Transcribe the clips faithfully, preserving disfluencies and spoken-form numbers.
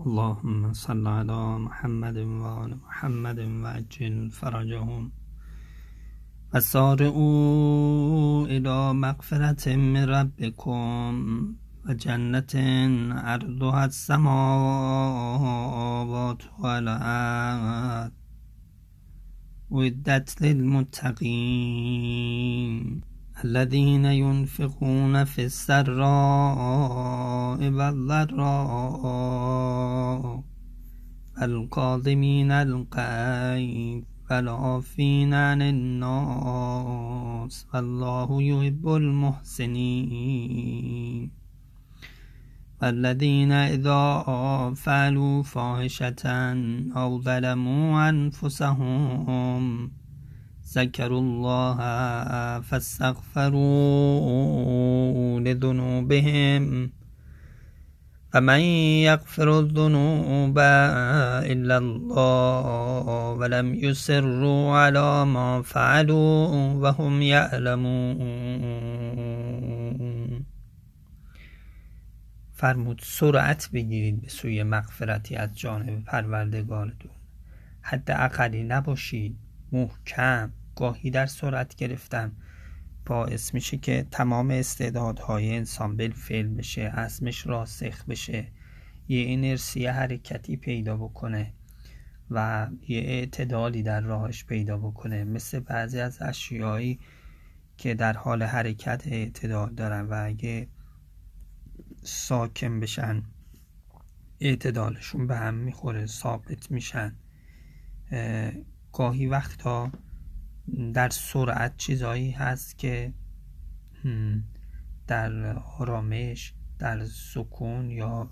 اللهم صل على محمد وآل محمد وعجل فرجهم وسارعوا إلى مغفرة من ربكم وجنة عرضها السماوات والأرض أعدت للمتقين الذين ينفقون في السراء والضراء والكاظمين الغيظ والعافين عن الناس والله يحب المحسنين والذين إذا فعلوا فاحشة أو ظلموا أنفسهم ذكروا الله فاستغفروا لذنوبهم فمن يغفر الذنوب إلا الله ولم يصروا على ما فعلوا وهم يعلمون. فرمود سرعت بگیرید به سوی مغفرتی از جانب پروردگارتون، حداقلی نباشید، محکم، گاهی در سرعت گرفتن باعث میشه که تمام استعدادهای انسان بالفعل بشه، عزمش راسخ بشه، یه اینرسی حرکتی پیدا بکنه و یه اعتدالی در راهش پیدا بکنه، مثل بعضی از اشیایی که در حال حرکت اعتدال دارن و اگه ساکن بشن اعتدالشون به هم میخوره، ثابت میشن. گاهی وقتا در سرعت چیزایی هست که در آرامش، در سکون یا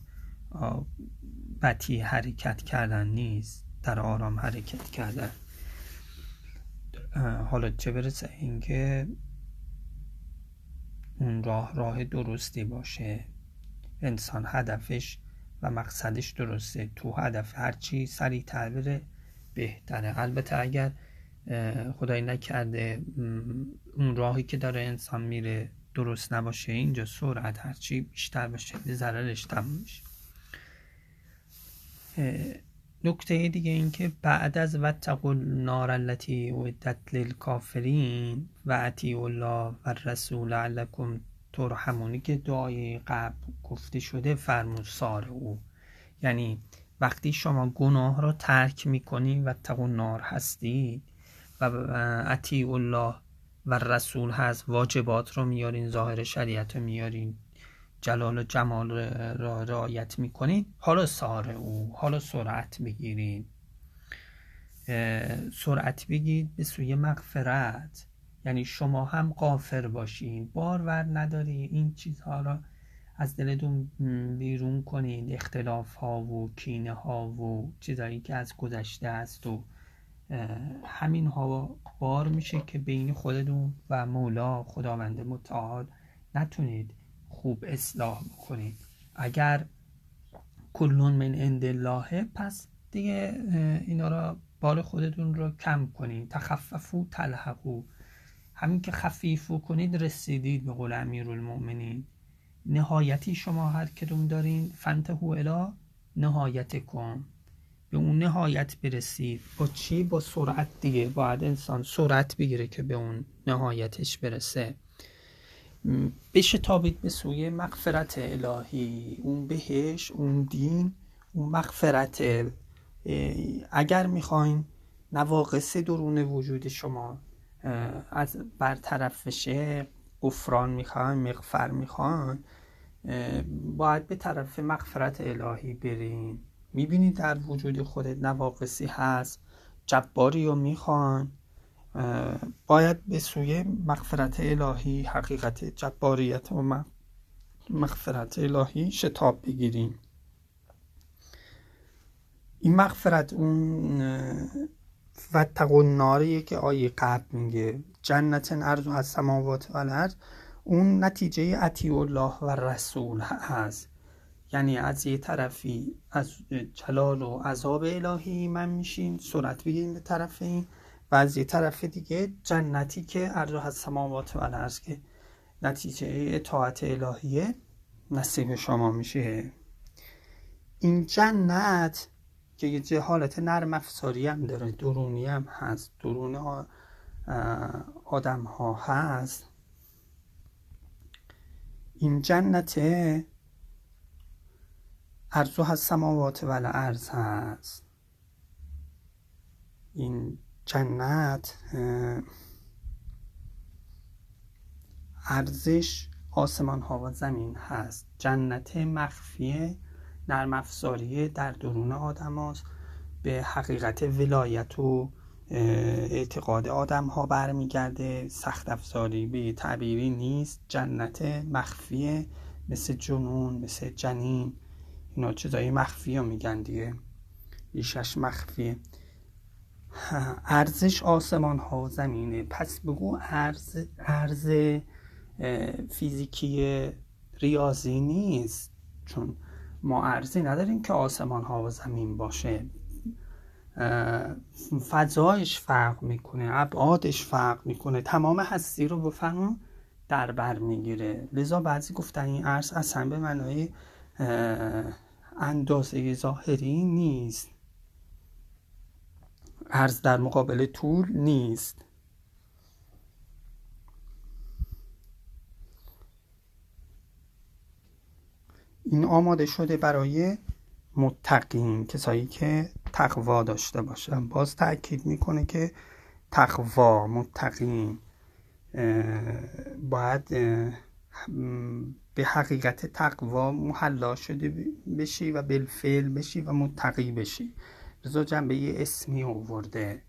بطیء حرکت کردن نیست، در آرام حرکت کردن. حالا چه برسه اینکه اون راه راه درستی باشه، انسان هدفش و مقصدش درسته، تو هدف هرچی سریع‌تر بره بهتره. البته اگر خدایی نکرده اون راهی که داره انسان میره درست نباشه، اینجا سرعت هرچی بیشتر باشه به ضررش تموم میشه. نکته دیگه این که بعد از واتقوا النار التی اعدت للکافرین و اطیعوا الله و الرسول لعلکم ترحمون که دعای قبل گفته شده، فرمود سارعوا، یعنی وقتی شما گناه را ترک میکنی و واتقوا النار هستید و اطیعوا الله و رسول هست، واجبات رو میارین، ظاهر شریعت رو میارین، جلال و جمال را رعایت میکنین، حالا سارعوا، حالا سرعت بگیرید، سرعت بگید به سوی مغفرت، یعنی شما هم غافر باشین، بارور نداری، این چیزها را از دلتون بیرون کنید، اختلاف ها و کینه ها و چیزایی که از گذشته است و همین ها بار میشه که بین خودتون و مولا خداوند متعال نتونید خوب اصلاح بکنید. اگر کلون من عند الله، پس دیگه اینا را بار خودتون رو کم کنید، تخففو تلحقو، همین که خفیفو کنید رسیدید به قول امیرالمؤمنین. نهایتی شما هر کدوم دارین، فنتهو الی نهایتکم، به اون نهایت برسید. با چی؟ با سرعت دیگه، باید انسان سرعت بگیره که به اون نهایتش برسه. بشتابید به سوی مغفرت الهی، اون بهش، اون دین، اون مغفرت. اگر میخواین نواقص درون وجود شما از برطرف بشه، غفران میخواین، مغفر میخواین، باید به طرف مغفرت الهی برین. میبینی در وجود خودت نواقصی هست، جباری رو میخوان، باید به سوی مغفرت الهی، حقیقت جباریت و مغفرت الهی شتاب بگیریم. این مغفرت اون واتقوا الناریه که آیه قبل میگه، جنت عرضها السماوات والارض، اون نتیجه اطیعوا الله و رسول هست، یعنی از یه طرفی از جلال و عذاب الهی من میشین، سرعت بگیرین به طرف این، و از یه طرف دیگه جنتی که عرضها السماوات والارض که نتیجه اطاعت الهیه نصیب شما میشه. این جنت که یه جه حالت نرم افزاری هم داره، درونی هم هست، درون آدم ها هست، این جنت ارضها السماوات والارض هست. این جنت ارزش آسمان ها و زمین هست. جنت مخفیه نرم افزاریه در درون آدم هاست. به حقیقت ولایت و اعتقاد آدم ها برمیگرده. سخت افزاری به تعبیری نیست. جنت مخفیه، مثل جنون، مثل جنین، اینا چیزای مخفی ها میگن دیگه، ریشش مخفیه. ارزش آسمان ها و زمینه. پس بگو ارز ارز فیزیکی ریاضی نیست، چون ما ارزی نداریم که آسمان ها و زمین باشه. فضایش فرق میکنه، ابعادش فرق میکنه، تمام هستی رو بفهم در بر میگیره. لذا بعضی گفتن این ارز اصلا به معنای اندازه ظاهری نیست، عرض در مقابل طول نیست. این آماده شده برای متقین، کسایی که تقوا داشته باشن. باز تأکید میکنه که تقوا، متقین باید به حقیقت تقوا محلا شده بشی و بالفعل بشی و متقی بشی. رضا جنبه یه اسمی آورده.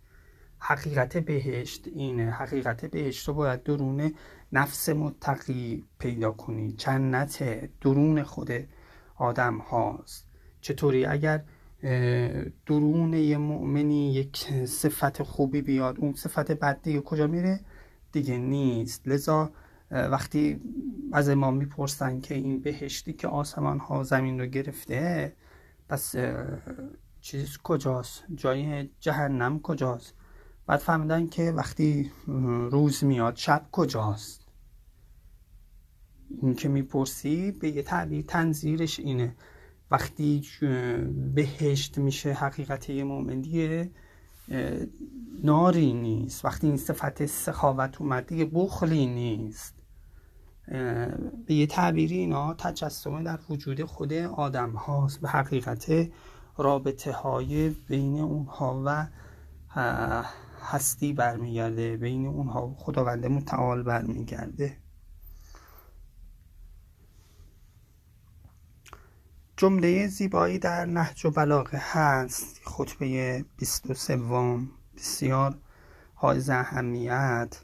حقیقت بهشت اینه. حقیقت بهشت رو باید درون نفس متقی پیدا کنی. جنت درون خود آدم هاست. چطوری؟ اگر درون یه مؤمنی یک صفت خوبی بیاد، اون صفت بد دیگه کجا میره؟ دیگه نیست. لذا وقتی از امام میپرسن که این بهشتی که آسمان ها زمین رو گرفته، پس چیز کجاست؟ جای جهنم کجاست؟ بعد فهمیدن که وقتی روز میاد شب کجاست؟ این که میپرسی به یه تعبیر تنظیرش اینه. وقتی بهشت میشه حقیقت یه مومن دیگه ناری نیست. وقتی این صفت سخاوت اومد دیگه بخلی نیست. به یه تعبیری اینا تجسمه در وجود خود آدم هاست، به حقیقت رابطه های بین اونها و هستی برمیگرده، بین اونها و خداوند متعال برمیگرده. جمله زیبایی در نهج البلاغه هست، خطبه بیست و سه بسیار حائز اهمیت.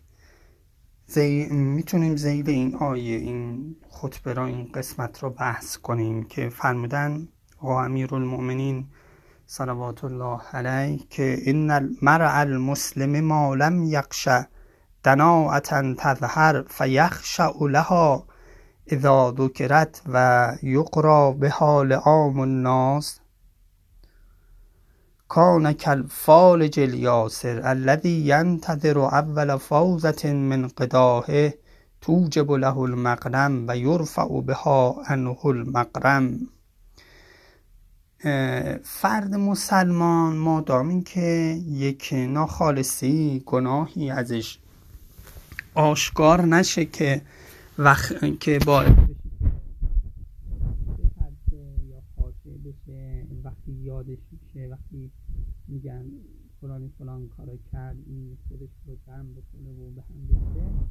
زی... میتونیم زیل این آیه این خطبه را، این قسمت را بحث کنیم که فرمودن و امیرالمؤمنین صلوات الله علیه که ان المرء المسلم ما لم یخشى دناعة تظهر فیخشى لها اذا ذکرت و یقرا بها لعام الناس کان کالفالج الیاسر الذی ینتظر اول فوزة من قداه توجب له المغرم و یرفع بها عنه المغرم. فرد مسلمان مادام این که یک ناخالصی، گناهی ازش آشکار نشه که وقت که با یا خاطر بشه، وقتی یادش میشه، وقتی میگن فلانی فلان کارو کرد، این خودش رو جمع بکنه و به هم بزنه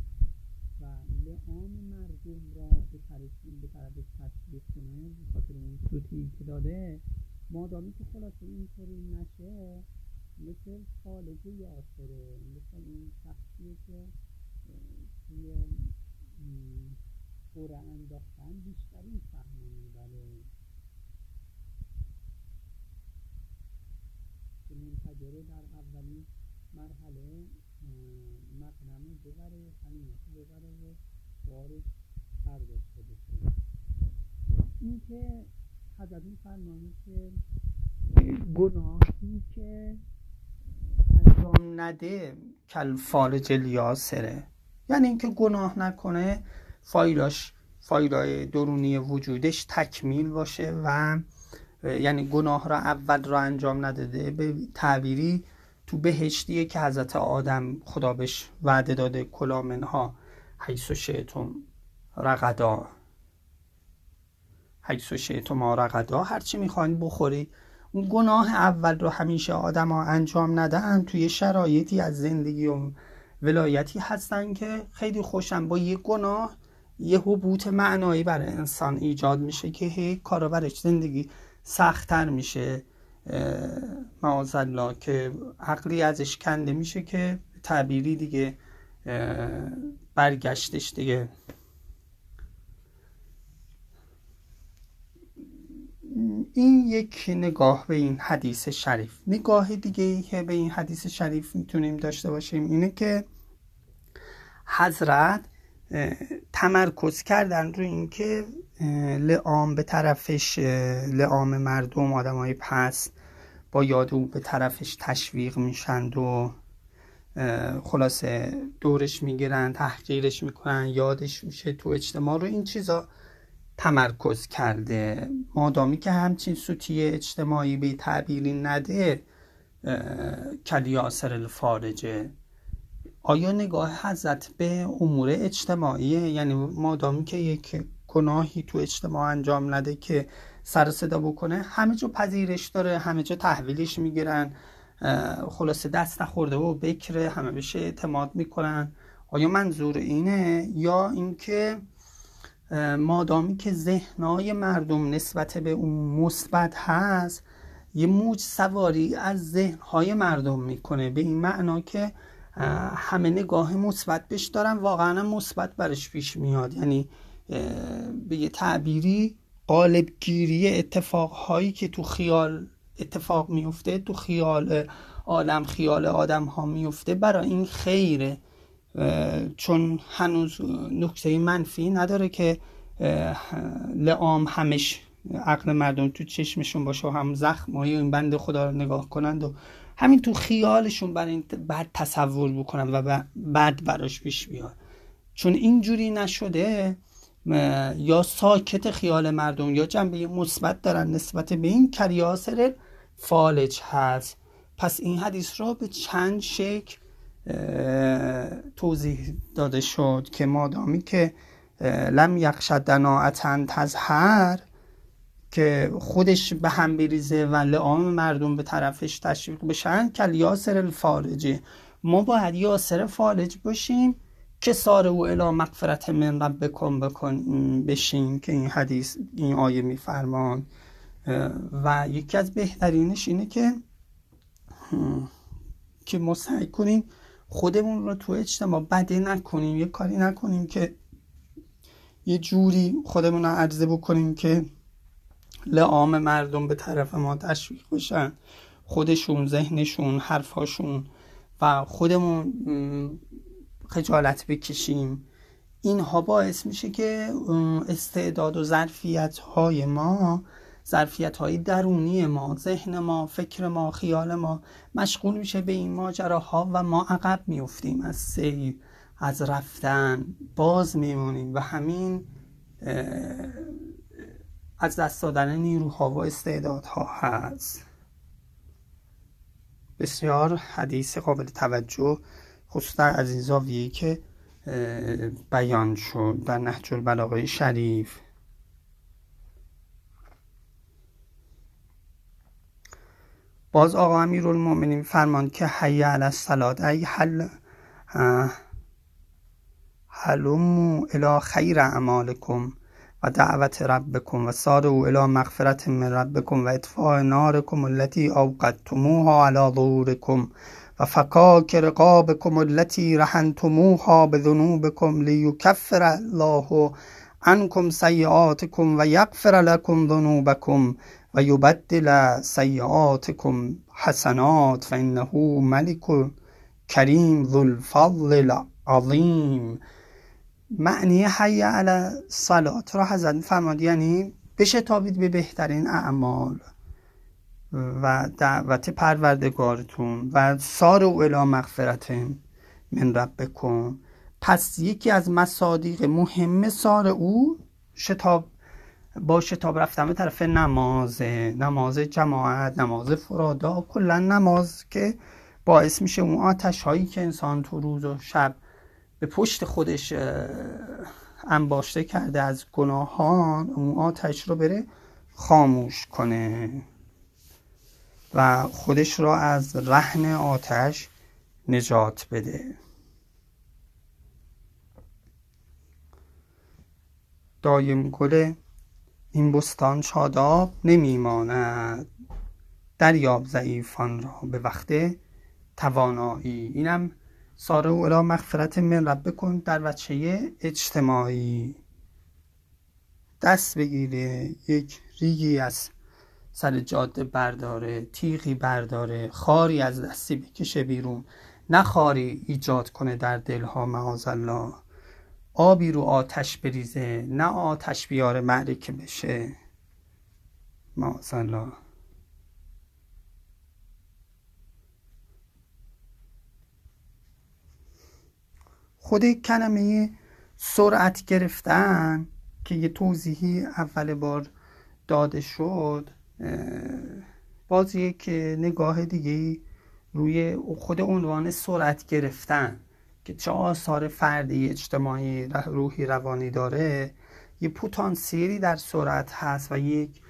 و لعام مردم را به طرف تشویق کنه به خاطر اون سوتی که داده، مادامی که خلاصه اینطوری نشه مثل خالج یاسره، مثل این شخصی که توی قرعه انداختن بیشترین سهمه میبره که منتظره در اولین مرحله مقنمه ببره، خمیتی ببره و بارش برداشته بشه. این که حضرت می‌فرمایند که گناهی که انجام نده کالفالج الیاسره، یعنی اینکه گناه نکنه، فایلاش، فایلای درونی وجودش تکمیل باشه و یعنی گناه را اول را انجام نداده، به تعبیری تو بهشتیه که حضرت آدم خدا بهش وعده داده کلا منها حیث شئتم رغدا، حیث شئتم رغدا، هرچی میخواین بخوری. اون گناه اول رو همیشه آدم ها انجام ندن، توی شرایطی از زندگی و ولایتی هستن که خیلی خوشن، با یه گناه یه حبوط معنایی برای انسان ایجاد میشه که هی کارا برش زندگی سخت‌تر میشه، معاذالله، که عقلی ازش کنده میشه که تعبیری دیگه برگشتش دیگه این یک نگاه به این حدیث شریف. نگاه دیگه ای که به این حدیث شریف میتونیم داشته باشیم اینه که حضرت تمرکز کردن روی این که لعام به طرفش، لعام مردم، آدم های پس با یاد او به طرفش تشویق میشند و خلاصه دورش میگیرن، تحقیرش میکنن، یادش میشه تو اجتماع. رو این چیزا تمرکز کرده. مادامی که همچین سوتی اجتماعی به تعبیری نده کلیاسر الفارجه. آیا نگاه حضرت به امور اجتماعیه؟ یعنی مادامی که یک گناهی تو اجتماع انجام نده که سر صدا بکنه، همه جا پذیرش داره، همه جا تحویلش میگیرن، خلاصه دست نخورده و بکره، همه بهش اعتماد میکنن. آیا منظور اینه؟ یا اینکه مادامی که ذهنای مردم نسبت به اون مثبت هست، یه موج سواری از ذهنهای مردم میکنه، به این معنا که همه نگاه مثبت بهش دارن، واقعا مثبت برش پیش میاد. یعنی به یه تعبیری قالب گیری اتفاقهایی که تو خیال اتفاق میفته، تو خیال عالم، خیال آدم ها میفته، برای این خیره، چون هنوز نکته منفی نداره که لعام همش عقل مردم تو چشمشون باشه و هم زخم های این بند خدا رو نگاه کنند و همین تو خیالشون برای این بد تصور بکنن و بد براش پیش بیاد. چون اینجوری نشده، یا ساکت خیال مردم یا جنبه مثبت دارن نسبت به این کریاسر فالج هست. پس این حدیث را به چند شکل توضیح داده شد که مادامی که لم یخش دناعتن تظهر، که خودش به هم بریزه و لعام مردم به طرفش تشویق بشن، کل یاسر الفارجه، ما باید یاسر فارج باشیم که ساره و الا مغفرت من ربکم بکن بشین، که این حدیث این آیه میفرمان. و یکی از بهترینش اینه که که ما سعی کنیم خودمون رو تو اجتماع بده نکنیم، یه کاری نکنیم که یه جوری خودمون رو عرضه بکنیم که لعام مردم به طرف ما تشویق بشن، خودشون، ذهنشون، حرفاشون، و خودمون خجالت بکشیم. اینها باعث میشه که استعداد و ظرفیت‌های ما، ظرفیت‌های درونی ما، ذهن ما، فکر ما، خیال ما مشغول میشه به این ماجراها و ما عقب میفتیم از سیر، از رفتن باز میمونیم و همین از دست دادن نیروها و استعدادها هست. بسیار حدیث قابل توجه، خصوصا از این زاویه‌ای که بیان شد در نهج البلاغه شریف. باز آقا امیرالمومنین فرمان که حی علی الصلاة، ای حل حلموا الی خیر اعمالکم و دعوت ربکم و ساروا الی مغفرت من ربکم و اطفاء نارکم التی اوقدتموها علی ظهورکم و فکاک رقابکم التی رهنتموها بذنوبکم لیکفر الله عنکم سیئاتکم و یغفر لکم ذنوبکم و یبدل سیئاتکم حسنات فانه ملک کریم ذو الفضل العظیم. معنی حی علی الصلاة را حضرت فرمود، یعنی بشتابید به بهترین اعمال و دعوت پروردگارتون و ساروا الی مغفرت من ربکم. پس یکی از مصادیق مهم سار او شتاب با شتاب رفتم به طرف نماز، نماز جماعت، نماز فرادا، کلا نماز که باعث میشه اون آتش هایی که انسان تو روز و شب به پشت خودش انباشته کرده از گناهان، اون آتش رو بره خاموش کنه و خودش را از رهن آتش نجات بده. دایم گل این بستان شاداب نمیماند، دریاب ضعیفان را به وقت توانایی. اینم ساره و الا مغفرت من رب کن در وچه اجتماعی دست بگیره، یک ریگی از سر جاده برداره، تیغی برداره، خاری از دستی بکشه بیرون، نه خاری ایجاد کنه در دلها معاذالله، آبی رو آتش بریزه نه آتش بیاره معرکه بشه معاذالله. خود کلمه سرعت گرفتن که یه توضیحی اول بار داده شد، باز یک نگاه دیگه روی خود عنوان سرعت گرفتن که چه آثار فردی، اجتماعی، روحی، روانی داره، یه پتانسیلی در سرعت هست و یک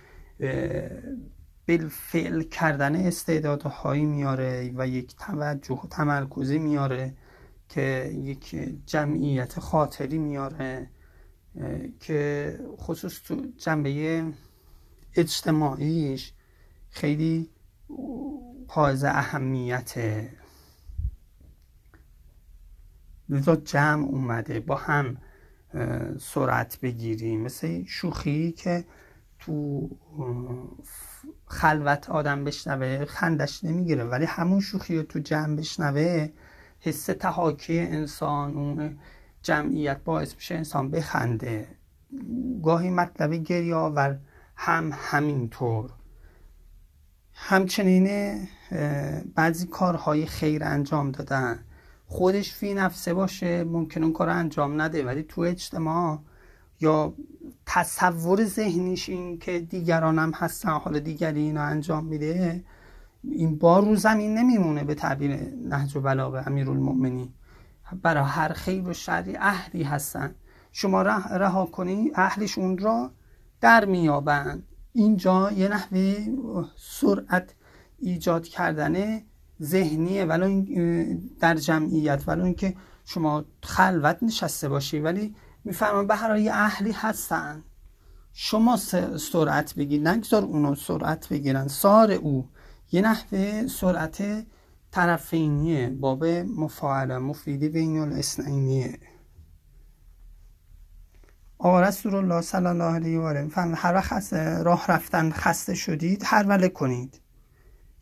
بالفعل کردن استعدادهایی میاره و یک توجه و تمرکزی میاره که یک جمعیت خاطری میاره که خصوص تو جنبه اجتماعیش خیلی حائز اهمیته. لذا جمع اومده با هم سرعت بگیریم، مثل شوخی که تو خلوت آدم بشنوه خندش نمیگیره، ولی همون شوخی رو تو جمع بشنوه حس تحاکی انسان، اون جمعیت باعث میشه انسان بخنده. گاهی مطلب گریه آور هم همینطور. همچنین بعضی کارهای خیر انجام دادن، خودش فی نفسه باشه ممکن اون کار انجام نده، ولی تو اجتماع یا تصور ذهنیش این که دیگران هم هستن، حالا دیگری اینو انجام میده، این بار رو زمین نمیمونه. به تعبیر نهج البلاغه امیرالمؤمنین، برای هر خیر و شری اهلی هستن، شما رها کنی اهلش اون را در میابند. اینجا یه نحوه سرعت ایجاد کردن ذهنیه، ولی در جمعیت، ولی اینکه شما خلوت نشسته باشی، ولی میفرمان به هر یه اهلی هستن، شما سرعت بگیر، نگذار اونو سرعت بگیرن. سار او یه نحوه سرعت طرفینیه، باب مفاعله مفیدی بین الاثنینیه. آقا رسول الله صلی الله علیه و آله میفرمه هر وقت راه رفتن خسته شدید هروله کنید.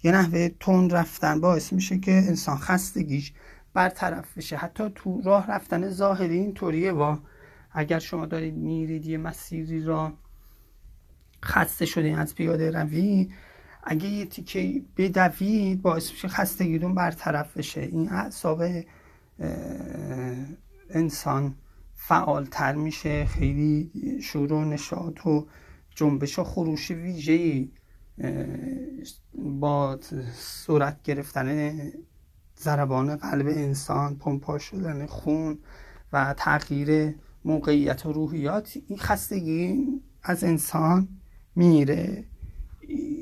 یه نحوه تند رفتن باعث میشه که انسان خستگیش برطرف بشه. حتی تو راه رفتن ظاهری اینطوریه، وا اگر شما دارید میرید یه مسیری را خسته شدید از پیاده روی، اگه یه تیکه بدوید باعث میشه خستگیتون برطرف بشه. این اعصاب انسان فعالتر میشه، خیلی شور و نشاط و جنبش و خروش ویژه‌ای با سرعت گرفتن ضربان قلب انسان، پمپ شدن خون و تغییر موقعیت و روحیات، این خستگی از انسان میره.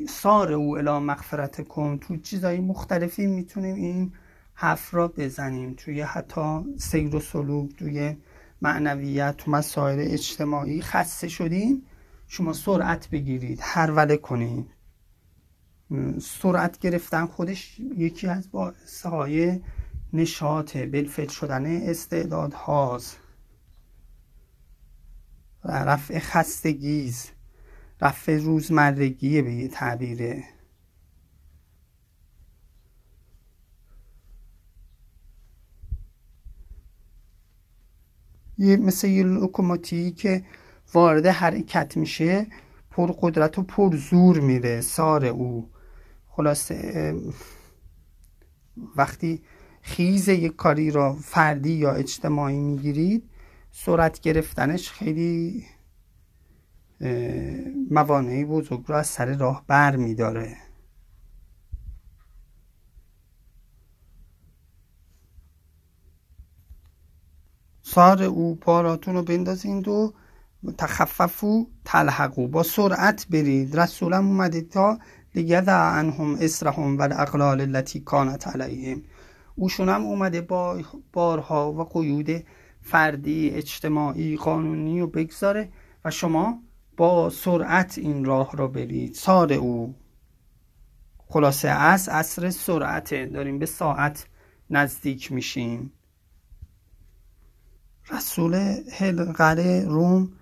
سار او الا مغفرت کن، تو چیزای مختلفی میتونیم این حرف را بزنیم، توی حتی سیر و سلوک، توی معنویت، تو مسائل اجتماعی. خسته شدین شما سرعت بگیرید، هروله کنید. سرعت گرفتن خودش یکی از باعثهای نشاطه، بالفعل شدن استعداد هاست و رفع خستگیز، رفع روزمرگیه به یه تعبیره. یه مثل یه لوکوموتیوی که وارد حرکت میشه پر قدرت و پر زور میره. سار او خلاصه وقتی خیز یک کاری را فردی یا اجتماعی میگیرید، سرعت گرفتنش خیلی موانعی بزرگ را از سر راه بر می داره. سار او پاراتون رو بندازین دو تخففو تلحقو، با سرعت برید. رسولم اومده تا لیگذع عنهم اسرهم و الاغلال التي كانت علیهم، اوشون هم اومده با بارها و قیود فردی اجتماعی قانونی رو بگذاره و شما با سرعت این راه رو برید. سار او خلاصه از عصر سرعته، داریم به ساعت نزدیک میشیم. رسول حلقره روم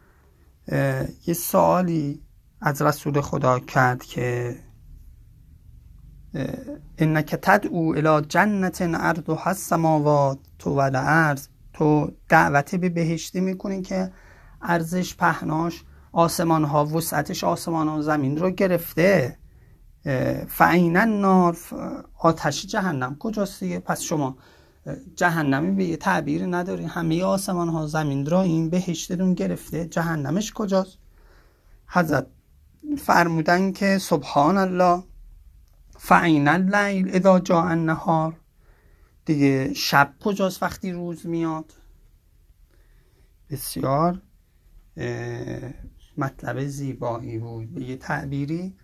یه سوالی از رسول خدا کرد که انک تدعو الی جنت عرضها السماوات تو و الارض، تو دعوت به بهشتی میکنین که عرضش پهناش آسمان ها، وسعتش آسمان و زمین رو گرفته. فعین النار، آتش جهنم کجاستی؟ پس شما جهنمی به یه تعبیر نداری، همه آسمان ها زمین را این بهشتتون گرفته، جهنمش کجاست؟ حضرت فرمودن که سبحان الله، فعین اللیل اذا جاء النهار، دیگه شب کجاست وقتی روز میاد؟ بسیار مطلب زیبایی بود. به یه تعبیری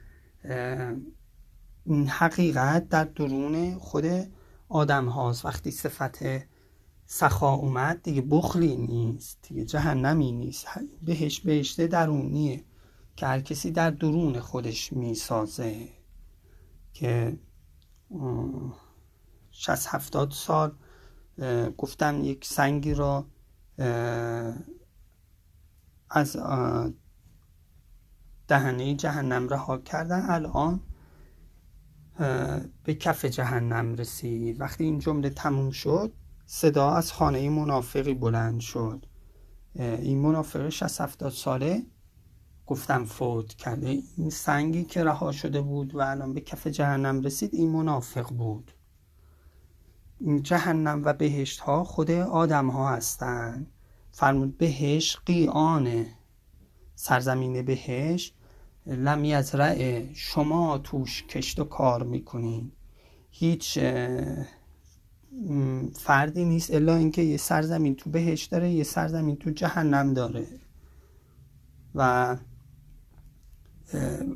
این حقیقت در درون خود آدم هاست. وقتی صفت سخا اومد دیگه بخلی نیست، دیگه جهنمی نیست، بهش بهشته درونیه که هر کسی در درون خودش میسازه. که شصت هفتاد سال گفتم یک سنگی را از دهنه جهنم رها کردن، الان به کف جهنم رسید. وقتی این جمله تموم شد صدا از خانه منافقی بلند شد. این منافق شصت هفتاد ساله گفتم فوت کرده. این سنگی که رها شده بود و الان به کف جهنم رسید این منافق بود. این جهنم و بهشت ها خود آدم ها هستن. فرمود بهشت قیانه، سرزمین بهشت لمی از رعه، شما توش کشت و کار میکنین، هیچ فردی نیست الا اینکه یه سرزمین تو بهشت داره، یه سرزمین تو جهنم داره و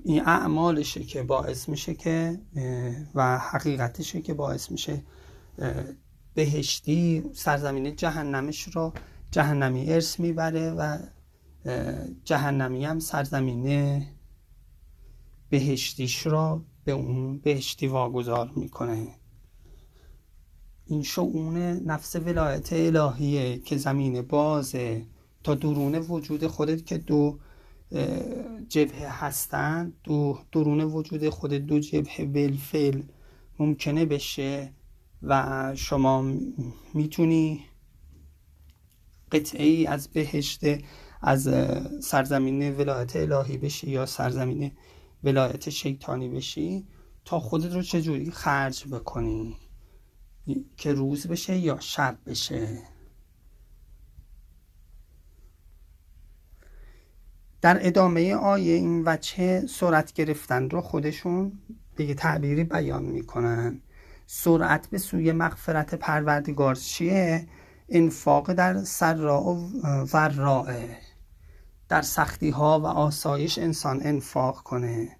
این اعمالشه که باعث میشه که و حقیقتشه که باعث میشه بهشتی سرزمین جهنمش رو جهنمی ارث میبره و جهنمی هم سرزمین بهشتیش را به اون بهشتی واگذار میکنه. این شؤون نفس ولایت الهیه که زمین بازه تا درون وجود خودت که دو جبهه هستن، دو درون وجود خودت دو جبهه بالفعل ممکنه بشه و شما میتونی قطعه ای از بهشت، از سرزمین ولایت الهی بشی یا سرزمین ولایت شیطانی بشی تا خودت رو چجوری خرج بکنی که روز بشه یا شب بشه. در ادامه آیه این وجه سرعت گرفتن رو خودشون به یه تعبیری بیان میکنن. سرعت به سوی مغفرت پروردگار چیه؟ انفاق در سرا و ضرا، در سختی ها و آسایش انسان انفاق کنه،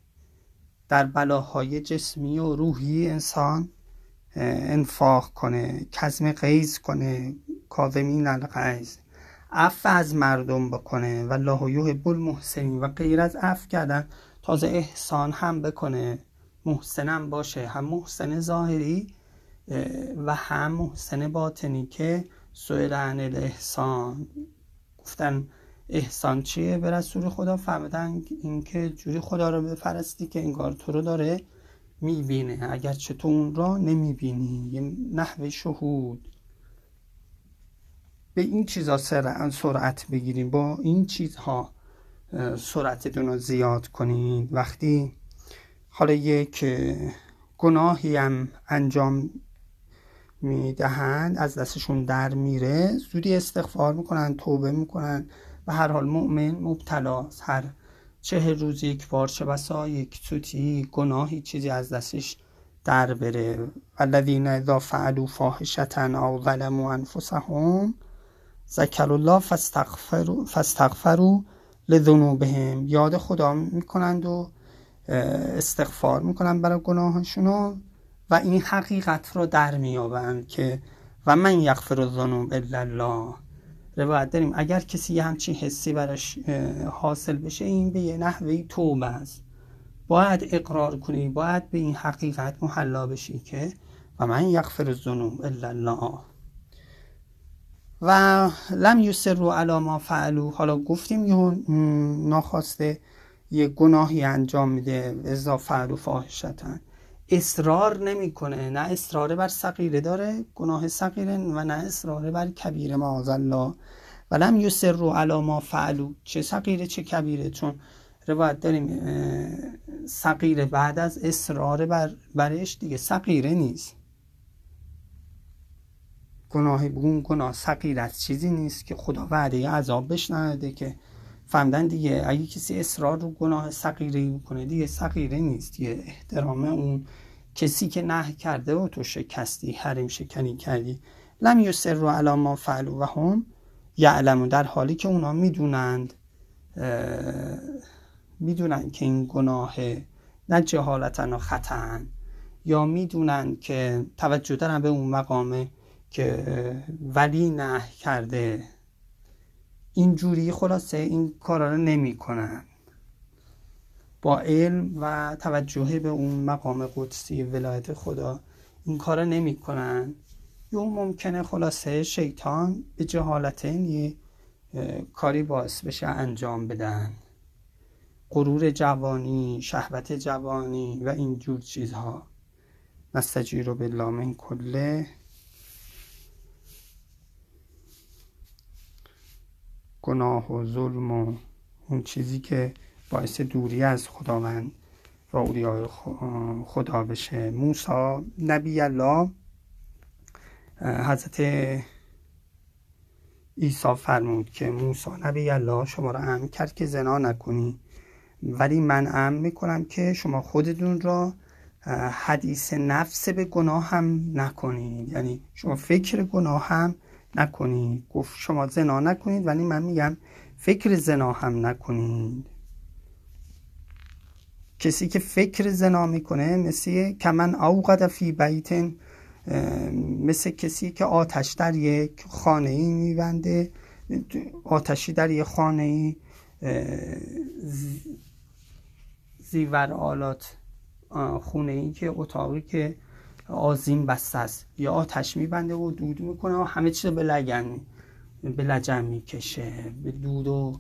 در بلاهای جسمی و روحی انسان انفاق کنه، کظم غیظ کنه، کاظمین الغیظ، عفو از مردم بکنه، والله یحب المحسنین، و غیر از عفو کردن تازه احسان هم بکنه، محسنم باشه، هم محسن ظاهری و هم محسن باطنی که سئل عن الاحسان. گفتن احسان چیه به رسول خدا؟ فهمیدن اینکه جوری خدا رو بپرستی که انگار تو رو داره میبینه اگرچه تو اون را نمیبینی، یه نحوه شهود. به این چیزا سرعت بگیریم، با این چیزها سرعتتون رو زیاد کنید. وقتی حالا یک گناهی هم انجام میدهند از دستشون در میره، زودی استغفار میکنن، توبه میکنن. و هر حال مؤمن مبتلا هر چهل روز یک بار چه بسا یک سوتی گناهی چیزی از دستش در بره. الذین اذا فعلوا فاحشة او ظلموا انفسهم ذکروا الله فاستغفروا فاستغفروا لذنوبهم، یاد خدا میکنند و استغفار میکنند برای گناهشون و این حقیقت رو در میابند که و من یغفر الذنوب الا الله. روایت داریم اگر کسی همچین حسی براش حاصل بشه این به یه نحوه توبه است. باید اقرار کنی، باید به این حقیقت محلا بشی که و من یغفر الذنوب الا الله. و لم یصروا علی ما فعلوا، حالا گفتیم یه ناخواسته یه گناهی انجام میده، اذا فعلوا فاحشة، اصرار نمیکنه، نه اصرار بر صغیره داره گناه صغیره و نه اصرار بر کبیره معاذ الله. و لم یصروا علی ما فعلوا، چه صغیره چه کبیره، چون روایت داریم صغیره بعد از اصرار بر برش دیگه صغیره نیست، گناه بگون گناه صغیر از چیزی نیست که خدا وعده عذاب بشنده که فهمدن دیگه. اگه کسی اصرار رو گناه صغیره‌ای میکنه دیگه صغیره نیست، دیگه احترام اون کسی که نهی کرده و تو شکستی، حریم شکنی کردی. لم یصروا علی ما فعلوا و هم یعلمون، در حالی که اونا میدونند، میدونن که این گناه، نه جهالتن و خطن، یا میدونن که توجه دارن به اون مقامه که ولی نهی کرده، اینجوری خلاصه این کارا رو نمی کنن. با علم و توجه به اون مقام قدسی ولایت خدا این کارا نمی کنن، یا ممکنه خلاصه شیطان به جهالت یه کاری باعث بشه انجام بدن، غرور جوانی، شهوت جوانی و اینجور چیزها. نستجیرو بالله من کله گناه و ظلم و اون چیزی که باعث دوری از خداوند و اولیای خدا بشه. موسی نبی الله حضرت عیسی فرمود که موسی نبی الله شما را امر کرد که زنا نکنی، ولی من امر میکنم که شما خودتون را حدیث نفس به گناه هم نکنید، یعنی شما فکر گناه هم نکنید. گفت شما زنا نکنید ولی من میگم فکر زنا هم نکنید. کسی که فکر زنا میکنه مثل کمن اوقد فی بیت، مثل کسی که آتش در یک خانه‌ای میبنده، آتشی در یک خانه‌ای زیور آلات خونه‌ای که اتاقی که آذین بسته است یا آتش میبنده و دود میکنه و همه چیز به لجن به لجن میکشه، به دود و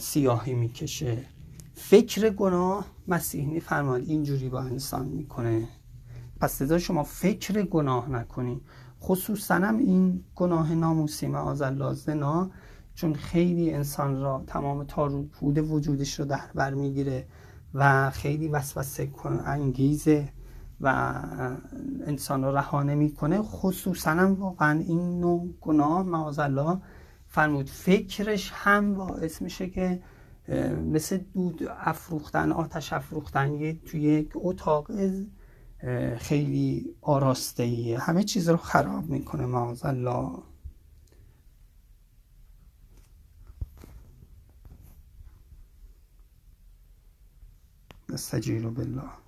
سیاهی میکشه. فکر گناه مسیح میفرماد اینجوری با انسان میکنه. پس لذا شما فکر گناه نکنید، خصوصا هم این گناه ناموسی معاذ الله زنا، چون خیلی انسان را تمام تار و پود وجودش رو در بر میگیره و خیلی وسوسه انگیزه و انسان رو رها نمیکنه. خصوصا هم واقعا این نوع گناه معاذ الله فرمود فکرش هم باعث میشه که مثل دود افروختن، آتش افروختن توی یک اتاق خیلی آراسته‌ای، همه چیز رو خراب میکنه معاذ الله. استجیروا بالله.